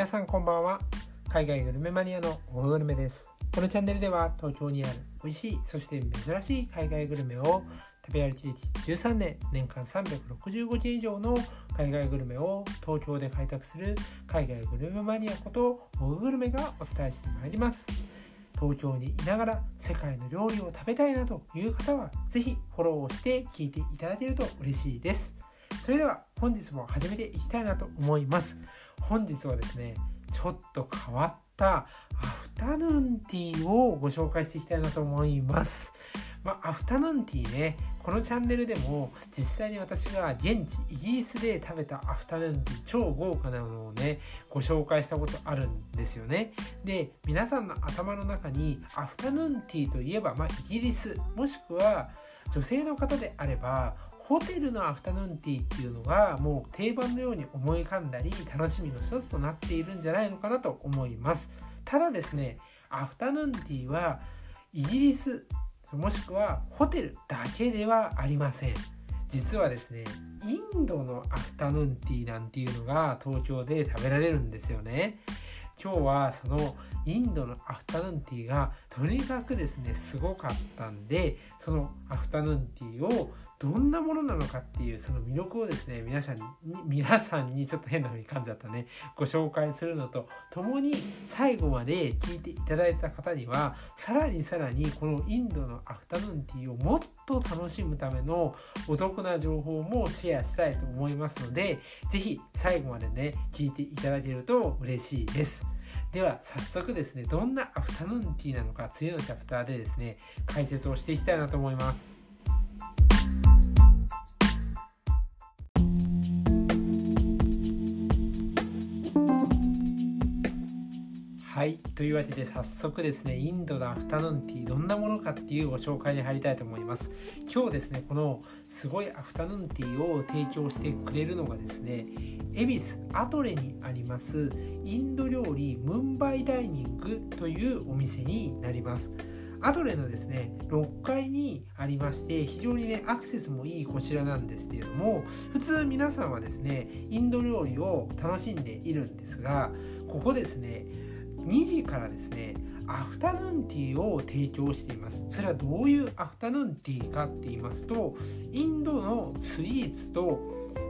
皆さんこんばんは。海外グルメマニアのゴグルメです。このチャンネルでは東京にある美味しいそして珍しい海外グルメを食べ歩き歴13年、年間365件以上の海外グルメを東京で開拓する海外グルメマニアことゴグルメがお伝えしてまいります。東京にいながら世界の料理を食べたいなという方はぜひフォローをして聞いていただけると嬉しいです。それでは本日も始めていきたいなと思います。本日はですね、ちょっと変わったアフタヌーンティーをご紹介していきたいなと思います。アフタヌーンティーね、このチャンネルでも実際に私が現地イギリスで食べたアフタヌーンティー、超豪華なものをねご紹介したことあるんですよね。で、皆さんの頭の中にアフタヌーンティーといえば、イギリス、もしくは女性の方であればホテルのアフタヌーンティーっていうのがもう定番のように思い浮かんだり、楽しみの一つとなっているんじゃないのかなと思います。ただですね、アフタヌーンティーはイギリスもしくはホテルだけではありません。実はですね、インドのアフタヌーンティーなんていうのが東京で食べられるんですよね。今日はそのインドのアフタヌーンティーがとにかくですねすごかったんで、そのアフタヌーンティーをどんなものなのかっていうその魅力をですね皆さんにちょっと変な風に噛んじゃったね、ご紹介するのとともに、最後まで聞いていただいた方にはさらにこのインドのアフタヌーンティーをもっと楽しむためのお得な情報もシェアしたいと思いますので、ぜひ最後までね聞いていただけると嬉しいです。では早速ですね、どんなアフタヌーンティーなのか次のチャプターでですね解説をしていきたいなと思います。はい、というわけで早速ですね、インドのアフタヌーンティーどんなものかっていうご紹介に入りたいと思います。今日ですね、このすごいアフタヌーンティーを提供してくれるのがですね、恵比寿アトレにありますインド料理ムンバイダイニングというお店になります。アトレのですね6階にありまして、非常にねアクセスもいいこちらなんですけれども、普通皆さんはですねインド料理を楽しんでいるんですが、ここですね2時からですねアフタヌーンティーを提供しています。それはどういうアフタヌーンティーかって言いますと、インドのスイーツと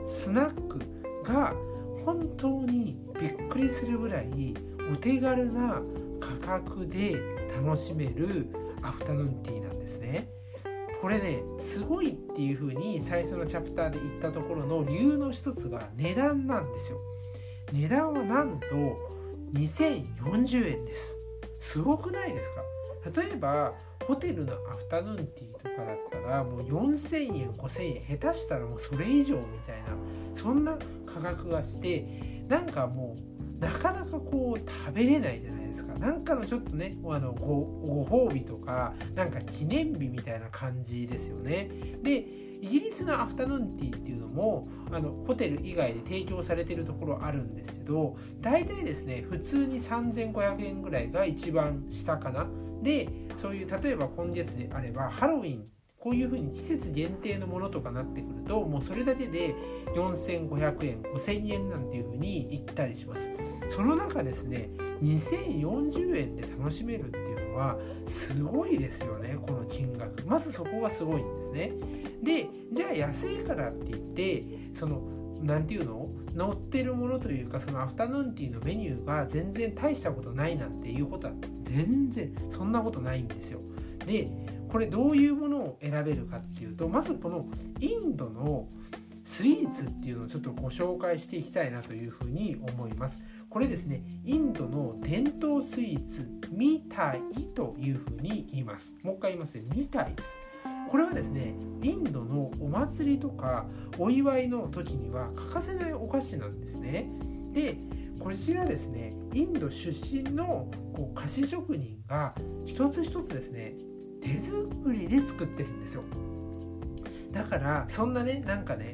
スナックが本当にびっくりするぐらいお手軽な価格で楽しめるアフタヌーンティーなんですね。これねすごいっていう風に最初のチャプターで言ったところの理由の一つが値段なんですよ。値段はなんと2040円です。すごくないですか？例えばホテルのアフタヌーンティーとかだったらもう4000円、5000円、下手したらもうそれ以上みたいな、そんな価格がして、なんかもうなかなかこう食べれないじゃないですか。なんかのちょっとねご褒美とかなんか記念日みたいな感じですよね。でイギリスのアフタヌーンティーっていうのもホテル以外で提供されているところあるんですけど、大体ですね普通に3500円ぐらいが一番下かな。でそういう例えば今月であればハロウィン、こういうふうに季節限定のものとかなってくると、もうそれだけで4500円、5000円なんていうふうにいったりします。その中ですね2040円で楽しめるっていうのはすごいですよね。この金額、まずそこがすごいんですね。でじゃあ安いからって言ってそのなんていうの乗ってるものというか、そのアフタヌーンティーのメニューが全然大したことないなんていうことは全然そんなことないんですよ。でこれどういうものを選べるかっていうと、まずこのインドのスイーツっていうのをちょっとご紹介していきたいなというふうに思います。これですね、インドの伝統スイーツミタイというふうに言います。もう一回言いますね、ミタイです。これはですねインドのお祭りとかお祝いの時には欠かせないお菓子なんですね。でこちらですねインド出身の菓子職人が一つ一つですね手作りで作ってるんですよ。だからそんなねなんかね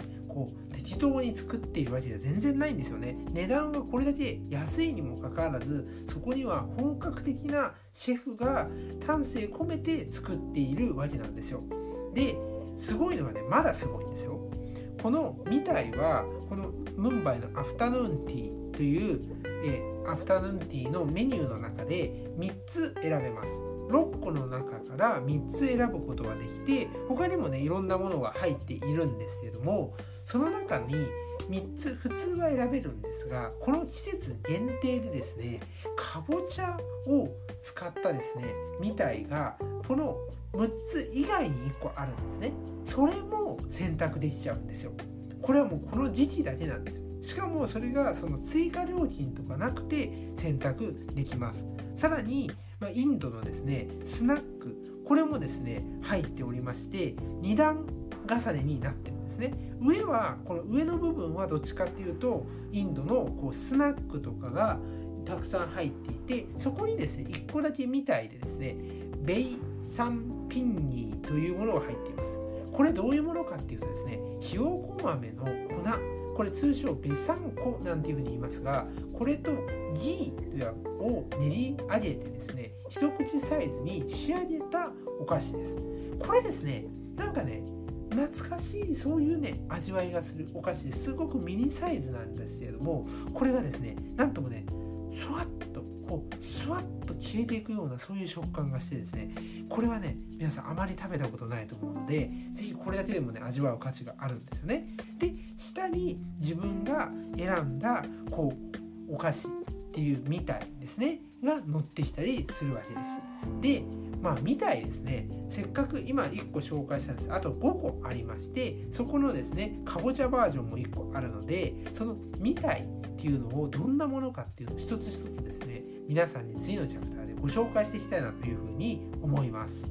適当に作っているわけじゃ全然ないんですよね。値段はこれだけ安いにもかかわらず、そこには本格的なシェフが丹精込めて作っているわけなんですよ。ですごいのはね、まだすごいんですよ。このミタイはこのムンバイのアフタヌーンティーというアフタヌーンティーのメニューの中で3つ選べます。6個の中から3つ選ぶことができて、他にもねいろんなものが入っているんですけども、その中に3つ普通は選べるんですが、この季節限定でですね、かぼちゃを使ったですねみたいがこの6つ以外に1個あるんですね。それも選択できちゃうんですよ。これはもうこの時期だけなんですよ。しかもそれがその追加料金とかなくて選択できます。さらにインドのですねスナック、これもですね入っておりまして、2段重ねになってるんですね。上はこの上の部分はどっちかっていうとインドのこうスナックとかがたくさん入っていて、そこにですね1個だけみたいでですねベイサンピンニーというものが入っています。これどういうものかっていうとですね、ひよこ豆の粉、これ通称ベサンコなんていうふうに言いますが、これとギーを練り上げてですね一口サイズに仕上げたお菓子です。これですね、なんかね懐かしいそういうね味わいがするお菓子です。すごくミニサイズなんですけれども、これがですねなんともねそわっとこうスワッと消えていくようなそういう食感がしてですね、これはね皆さんあまり食べたことないと思うので、ぜひこれだけでもね味わう価値があるんですよね。で、下に自分が選んだこうお菓子っていうみたいですねが乗ってきたりするわけです。で、みたいですね、せっかく今1個紹介したんです。あと5個ありまして、そこのですねかぼちゃバージョンも1個あるので、そのみたいっていうのをどんなものかっていうのを一つ一つですね皆さんに次のチャプターでご紹介していきたいなというふうに思います。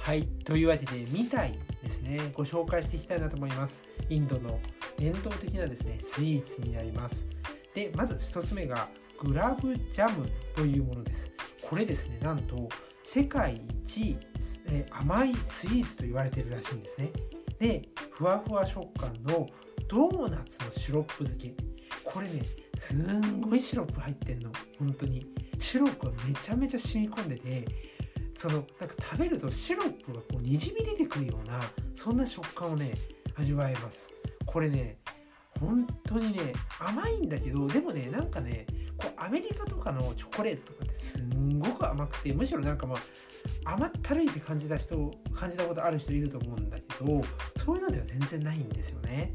はい、というわけでみたいですねご紹介していきたいなと思います。インドの伝統的なですねスイーツになります。で、まず1つ目がグラブジャムというものです。これですね、なんと世界一甘いスイーツと言われているらしいんですね。で、ふわふわ食感のドーナツのシロップ漬け、これねすんごいシロップ入ってんの。本当にシロップがめちゃめちゃ染み込んでて、そのなんか食べるとシロップがこうにじみ出てくるようなそんな食感をね味わえます。これね本当にね甘いんだけど、でもねなんかねこうアメリカとかのチョコレートとかってすんごく甘くて、むしろなんか甘ったるいって感じたことある人いると思うんだけど、そういうのでは全然ないんですよね。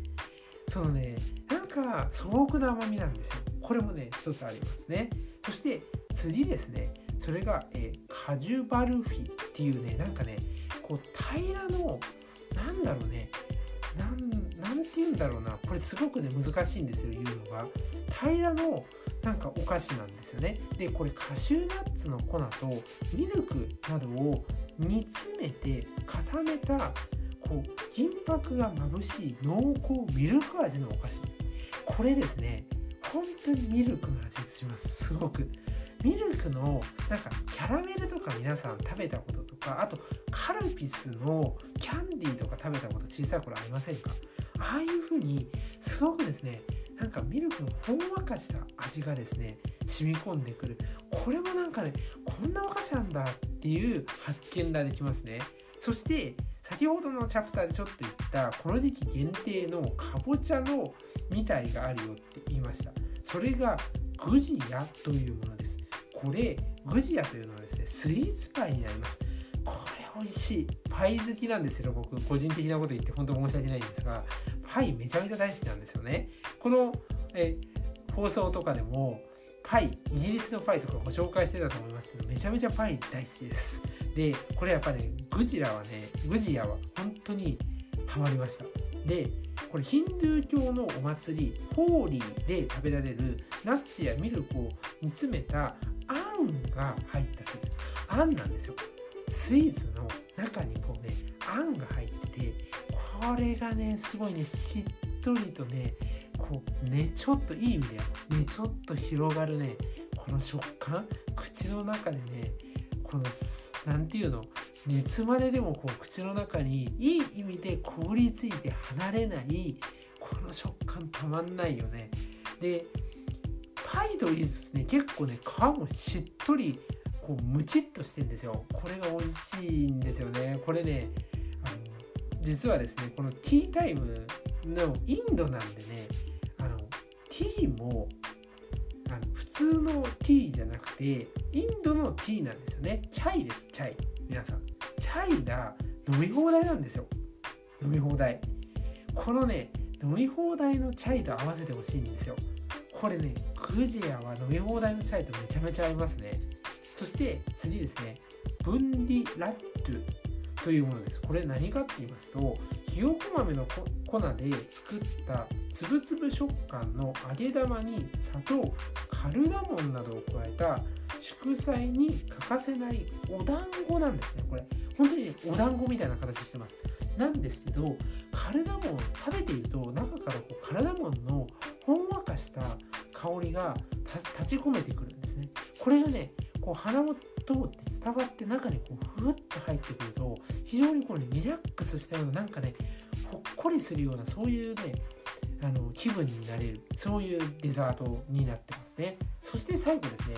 そのねなんか素朴な甘みなんですよ。これもね一つありますね。そして次ですね、それがカジュバルフィっていうね、なんかねこう平らのなんだろうねなんて言うんだろうな、これすごくね難しいんですよ言うのが。平らのなんかお菓子なんですよね。で、これカシューナッツの粉とミルクなどを煮詰めて固めたこう銀箔がまぶしい濃厚ミルク味のお菓子。これですね本当にミルクの味します。すごくミルクのなんかキャラメルとか皆さん食べたこととか、あとカルピスのキャンディーとか食べたこと小さい頃ありませんか？ああいう風にすごくですねなんかミルクのほんわかした味がですね染み込んでくる。これもなんかねこんなお菓子なんだっていう発見ができますね。そして先ほどのチャプターでちょっと言ったこの時期限定のかぼちゃのみたいがあるよって言いました。それがグジヤというものです。これグジヤというのはですねスイーツパイになります。これ美味しい。パイ好きなんですよ僕。個人的なこと言って本当申し訳ないんですが、パイめちゃめちゃ大好きなんですよね。この放送とかでもパイ、イギリスのパイとかご紹介してたと思いますけど、めちゃめちゃパイ大好きです。で、これやっぱねグジヤは本当にハマりました。で、これヒンドゥー教のお祭りホーリーで食べられるナッツやミルクを煮詰めたあんが入ったスイーツ。あんなんですよ。スイーツの中にこうねあんが入ってて、これがねすごいねしっとりとねこうねちょっといい意味でねちょっと広がるねこの食感、口の中でねこのなんていうの熱まででもこう口の中にいい意味でこびりついて離れないこの食感たまんないよね。で、パイと言いつつね結構ね皮もしっとりこうムチッとしてんですよ。これが美味しいんですよね。これね実はですね、このティータイムのインドなんでね、ティーも普通のティーじゃなくてインドのティーなんですよね。チャイです。チャイ、皆さんチャイが飲み放題なんですよ。飲み放題、このね飲み放題のチャイと合わせてほしいんですよ。これね、グジアは飲み放題のチャイとめちゃめちゃ合いますね。そして次ですね、ブンディラットというものです。これ何かって言いますと、ひよこ豆の粉で作ったつぶつぶ食感の揚げ玉に砂糖、カルダモンなどを加えた祝祭に欠かせないお団子なんですね。これ本当にお団子みたいな形してます。なんですけど、カルダモン食べていると中からカルダモンのほんわかした香りが立ち込めてくるんですね。これがね、鼻を通って伝わって中にふっと入ってくると、非常にリラックスしたような、なんかねほっこりするような、そういうね気分になれる、そういうデザートになってますね。そして最後ですね、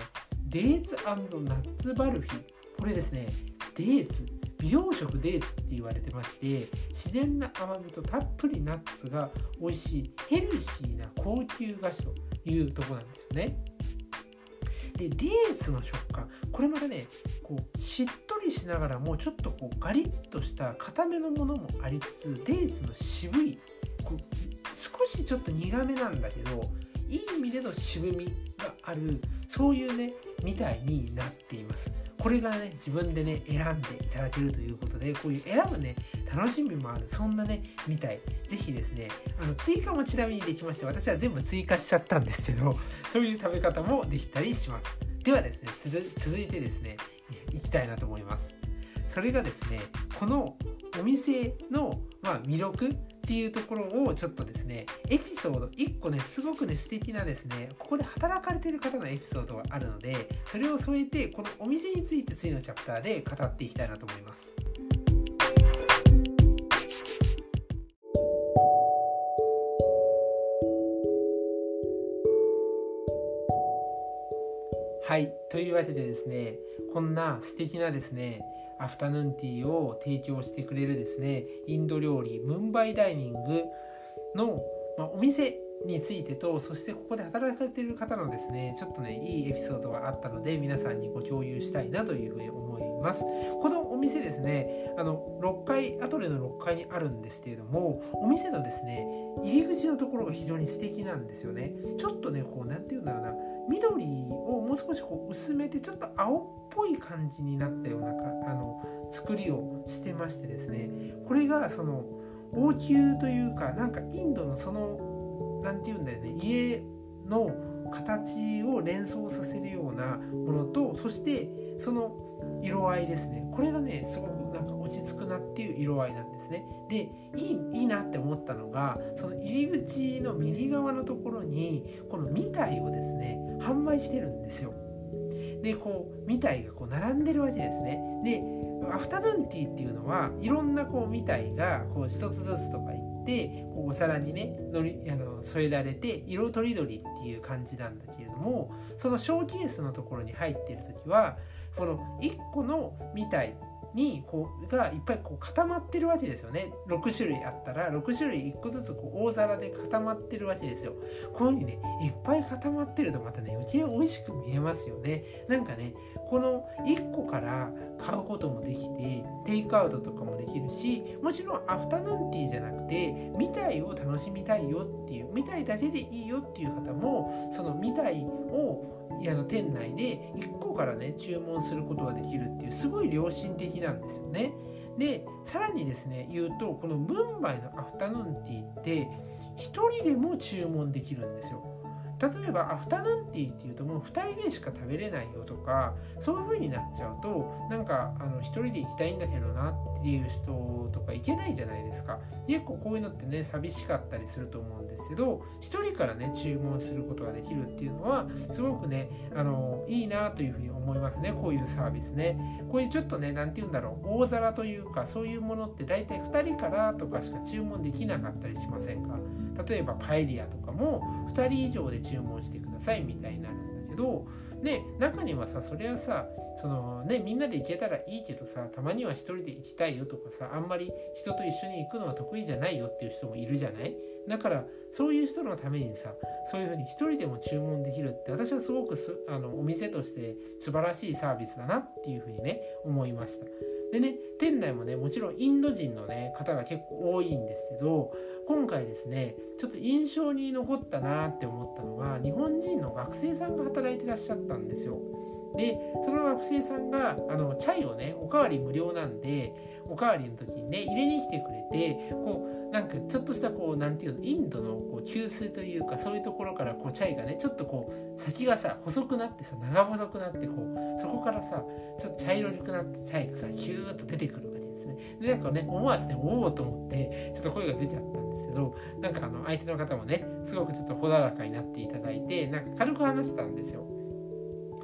デーツ&ナッツバルフィ。これですね、デーツ、美容食デーツって言われてまして、自然な甘みとたっぷりナッツが美味しいヘルシーな高級菓子というとこなんですよね。で、デーツの食感、これまたねしっとりしながらもちょっとガリッとした固めのものもありつつ、デーツの渋い少しちょっと苦めなんだけどいい意味での渋みがある、そういうねみたいになっています。これがね自分でね選んでいただけるということで、こういう選ぶね楽しみもある、そんなねみたい。ぜひですね、追加もちなみにできまして、私は全部追加しちゃったんですけど、そういう食べ方もできたりします。ではですね、続いてですねいきたいなと思います。それがですね、このお店の、魅力っていうところをちょっとですね、エピソード1個ね、すごくね素敵なですね、ここで働かれている方のエピソードがあるので、それを添えてこのお店について次のチャプターで語っていきたいなと思います。はい、というわけでですね、こんな素敵なですねアフタヌーンティーを提供してくれるですねインド料理ムンバイダイニングの、お店についてと、そしてここで働かれている方のですねちょっとねいいエピソードがあったので、皆さんにご共有したいなというふうに思います。このお店ですね、アトレの6階にあるんですけれども、お店のですね入り口のところが非常に素敵なんですよね。ちょっとねなんていうんだろうな、緑をもう少し薄めてちょっと青っぽい感じになったような作りをしてましてですね、これがその王宮というか、なんかインドのそのなんていうんだよね、家の形を連想させるようなものと、そしてその色合いですね、これがねすごくなんか落ち着くなっていう色合いなんですね。で、いいなって思ったのが、その入り口の右側のところにこのミタイをですね販売してるんですよ。で、ミタイが並んでるわけですね。で、アフタヌーンティーっていうのはいろんなミタイが一つずつとかいってお皿にね添えられて色とりどりっていう感じなんだけれども、そのショーケースのところに入っているときはこの1個のみたいにがいっぱい固まってるわけですよね。6種類あったら6種類1個ずつ大皿で固まってるわけですよ。こういう風にねいっぱい固まってるとまたねうちは美味しく見えますよね。なんかねこの1個から買うこともできてテイクアウトとかもできるし、もちろんアフタヌーンティーじゃなくてみたいを楽しみたいよっていうみたいだけでいいよっていう方も、そのみたいを店内で1個からね注文することができるっていう、すごい良心的なんですよね。で、さらにですね言うと、このムンバイのアフタヌーンティーって1人でも注文できるんですよ。例えばアフタヌーンティーっていうともう2人でしか食べれないよとか、そういう風になっちゃうと、なんか1人で行きたいんだけどなっていう人とか行けないじゃないですか。結構こういうのってね寂しかったりすると思うんですけど、1人からね注文することができるっていうのはすごくねいいなというふうに思いますね。こういうサービスね、こういうちょっとねなんていうんだろう、大皿というかそういうものって大体2人からとかしか注文できなかったりしませんか。例えばパエリアとかも2人以上で注文してくださいみたいになるんだけど、で中にはさ、それはさ、そのね、みんなで行けたらいいけどさ、たまには一人で行きたいよとかさ、あんまり人と一緒に行くのは得意じゃないよっていう人もいるじゃない。だからそういう人のためにさ、そういうふうに一人でも注文できるって、私はすごくお店として素晴らしいサービスだなっていうふうにね、思いました。でね、店内もね、もちろんインド人の、ね、方が結構多いんですけど、今回ですね、ちょっと印象に残ったなって思ったのが、日本人の学生さんが働いてらっしゃったんですよ。で、その学生さんがチャイをね、おかわり無料なんで、おかわりの時にね、入れに来てくれて、こうなんかちょっとしたこう、なんていうの、インドのこう給水というか、そういうところからこうチャイがね、ちょっとこう先がさ、細くなってさ、長細くなってこう、そこからさ、ちょっと茶色くなってチャイがさ、ヒューッと出てくる感じですね。で、なんかね、思わずね、おおと思ってちょっと声が出ちゃったんですけど、なんか相手の方もね、すごくちょっとほだらかになっていただいて、なんか軽く話したんですよ。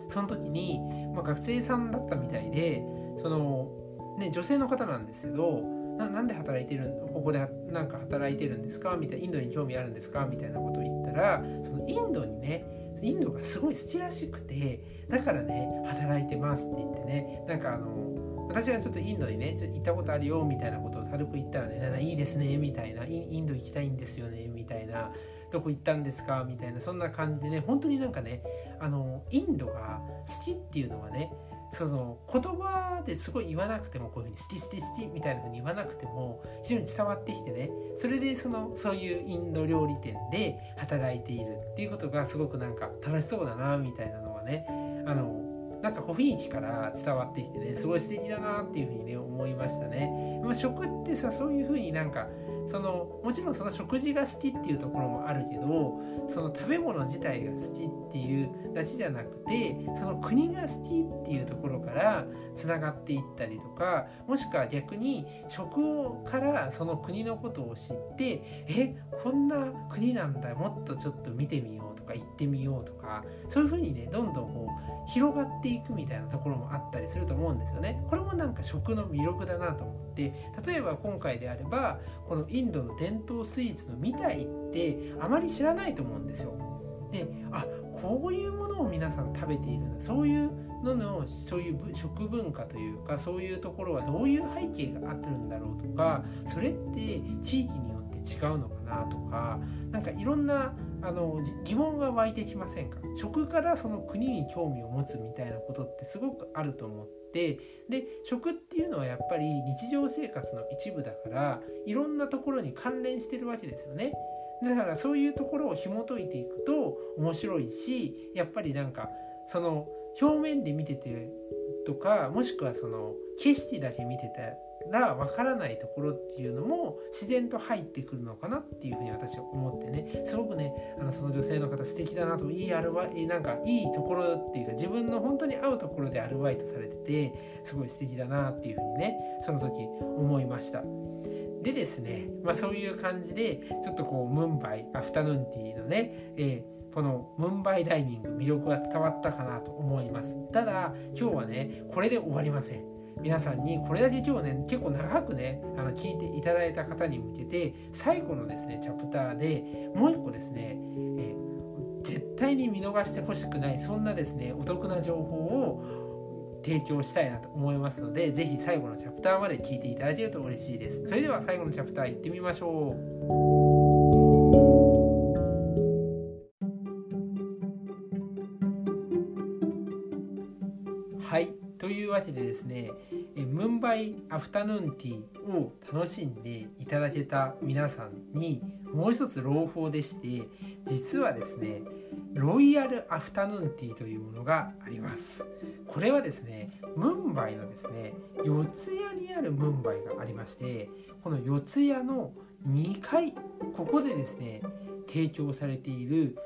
その時に、学生さんだったみたいで、その、ね、女性の方なんですけど、なんで働いてるの、ここでなんか働いてるんですかみたいな、インドに興味あるんですかみたいなことを言ったら、そのインドにね、インドがすごい好きらしくて、だからね、働いてますって言ってね、なんか私がちょっとインドにね、ちょっと行ったことあるよみたいなことを軽く言ったらね、いいですねみたいな、インド行きたいんですよねみたいな、どこ行ったんですかみたいな、そんな感じでね、本当になんかね、インドが好きっていうのはね、その言葉ですごい言わなくても、こういうふうに好き好き好きみたいなふうに言わなくても非常に伝わってきてね、それでそういうインド料理店で働いているっていうことがすごくなんか楽しそうだなみたいなのはね、なんか雰囲気から伝わってきてね、すごい素敵だなっていうふうにね、思いましたね。食ってさ、そういうふうになんかもちろんその食事が好きっていうところもあるけど、その食べ物自体が好きっていうだけじゃなくて、その国が好きっていうところからつながっていったりとか、もしくは逆に食からその国のことを知って、こんな国なんだ、もっとちょっと見てみようとか行ってみようとか、そういうふうにね、どんどんこう広がっていくみたいなところもあったりすると思うんですよね。これもなんか食の魅力だなと思って、例えば今回であれば、このインドの伝統スイーツのミタイってあまり知らないと思うんですよ。で、こういうものを皆さん食べているんだ、そういう食文化というか、そういうところはどういう背景があってるんだろうとか、それって地域によって違うのかなとか、なんかいろんな疑問が湧いてきませんか。食からその国に興味を持つみたいなことってすごくあると思って、で食っていうのはやっぱり日常生活の一部だから、いろんなところに関連してるわけですよね。だからそういうところを紐解いていくと面白いし、やっぱりなんかその表面で見ててとか、もしくはその景色だけ見てたらわからないところっていうのも自然と入ってくるのかなっていうふうに私は思ってね、すごくね、その女性の方素敵だなと、なんかいいところっていうか、自分の本当に合うところでアルバイトされてて、すごい素敵だなっていうふうにね、その時思いました。でですね、そういう感じでちょっとこうムンバイアフタヌーンティーのね、このムンバイダイニング、魅力が伝わったかなと思います。ただ今日はね、これで終わりません。皆さんにこれだけ今日ね、結構長くね、聞いていただいた方に向けて、最後のですねチャプターでもう一個ですね、絶対に見逃してほしくない、そんなですねお得な情報を提供したいなと思いますので、ぜひ最後のチャプターまで聞いていただけると嬉しいです。それでは最後のチャプター行ってみましょう。というわけでですね、ムンバイアフタヌーンティーを楽しんでいただけた皆さんにもう一つ朗報でして、実はですねロイヤルアフタヌーンティーというものがあります。これはですねムンバイのですね四谷にあるムンバイがありまして、この四谷の2階、ここでですね提供されている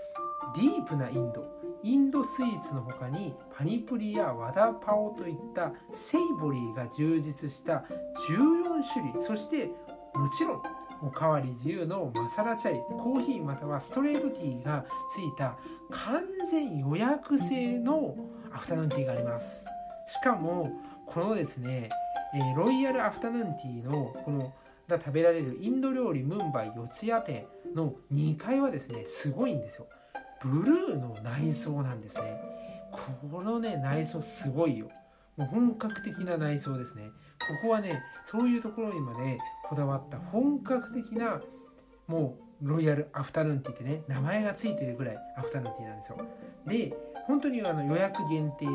ディープなインドスイーツの他にパニプリやワダパオといったセイボリーが充実した14種類、そしてもちろんおかわり自由のマサラチャイ、コーヒーまたはストレートティーがついた完全予約制のアフタヌーンティーがあります。しかもこのですねロイヤルアフタヌーンティーのこのが食べられるインド料理ムンバイ四谷店の2階はですねすごいんですよ。ブルーの内装なんですね。このね内装すごいよ。もう本格的な内装ですね。ここはねそういうところにもねこだわった本格的なもうロイヤルアフタヌーンティーってね名前がついてるぐらいアフタヌーンティーなんですよ。で本当に予約限定で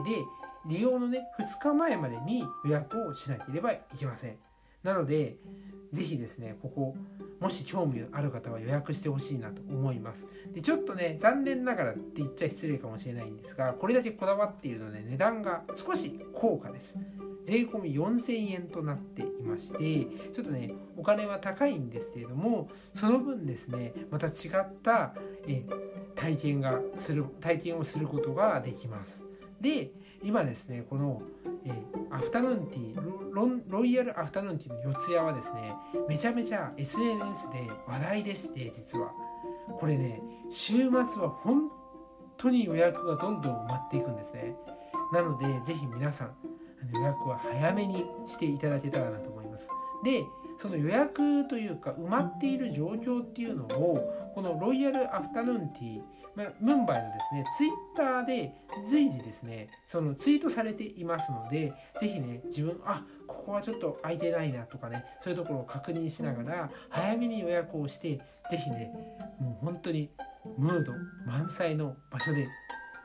利用のね2日前までに予約をしなければいけません。なのでぜひですねここもし興味ある方は予約してほしいなと思います。でちょっとね残念ながらって言っちゃ失礼かもしれないんですが、これだけこだわっているので値段が少し高価です。税込み4000円となっていまして、ちょっとねお金は高いんですけれども、その分ですねまた違った体験をすることができます。で今ですねこのアフタヌーンティーロイヤルアフタヌーンティーの四谷はですねめちゃめちゃ SNS で話題でして、実はこれね週末は本当に予約がどんどん埋まっていくんですね。なのでぜひ皆さん予約は早めにしていただけたらなと思います。でその予約というか埋まっている状況っていうのをこのロイヤルアフタヌーンティームンバイのですねツイッターで随時ですねそのツイートされていますので、ぜひね自分ここはちょっと空いてないなとかねそういうところを確認しながら早めに予約をして、ぜひねもう本当にムード満載の場所で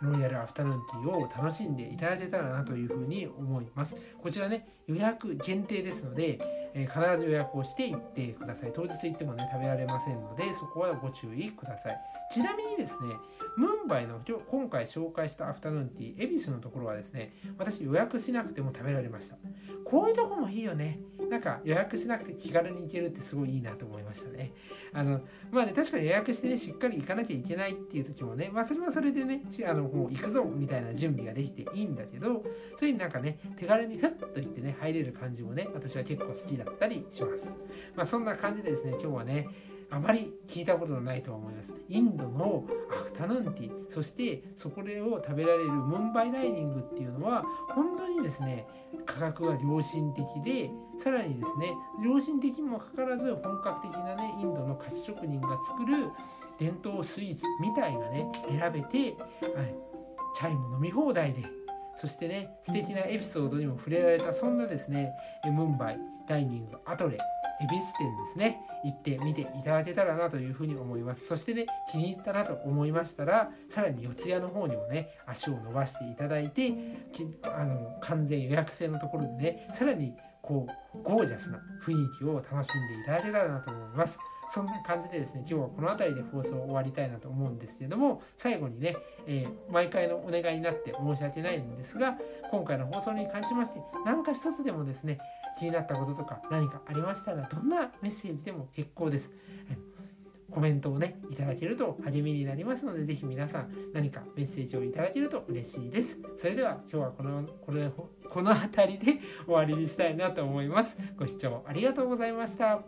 ロイヤルアフタヌーンティーを楽しんでいただけたらなというふうに思います。こちらね予約限定ですので、必ず予約をして行ってください。当日行ってもね食べられませんのでそこはご注意ください。ちなみにですねムンバイの今回紹介したアフタヌーンティー恵比寿のところはですね私予約しなくても食べられました。こういうとこもいいよね。なんか予約しなくて気軽に行けるってすごいいいなと思いましたね。ね確かに予約してねしっかり行かなきゃいけないっていう時もね、それはそれでねもう行くぞみたいな準備ができていいんだけど、それになんかね手軽にふっと行ってね入れる感じもね私は結構好きだったりします。そんな感じでですね今日はねあまり聞いたことのないと思います。インドのアフタヌーンティー、そしてそこを食べられるムンバイダイニングっていうのは本当にですね価格が良心的で、さらにですね良心的にもかかわらず本格的なねインドの菓子職人が作る伝統スイーツみたいなね選べて、チャイも飲み放題で、そしてね素敵なエピソードにも触れられた、そんなですねムンバイダイニングアトレ恵比寿店ですね行ってみていただけたらなというふうに思います。そしてね気に入ったなと思いましたらさらに四谷の方にもね足を伸ばしていただいて、完全予約制のところでねさらにこうゴージャスな雰囲気を楽しんでいただけたらなと思います。そんな感じでですね今日はこの辺りで放送を終わりたいなと思うんですけれども、最後にね、毎回のお願いになって申し訳ないんですが、今回の放送に関しまして何か一つでもですね気になったこととか何かありましたらどんなメッセージでも結構です。コメントをねいただけると励みになりますので、ぜひ皆さん何かメッセージをいただけると嬉しいです。それでは今日はこの辺りで終わりにしたいなと思います。ご視聴ありがとうございました。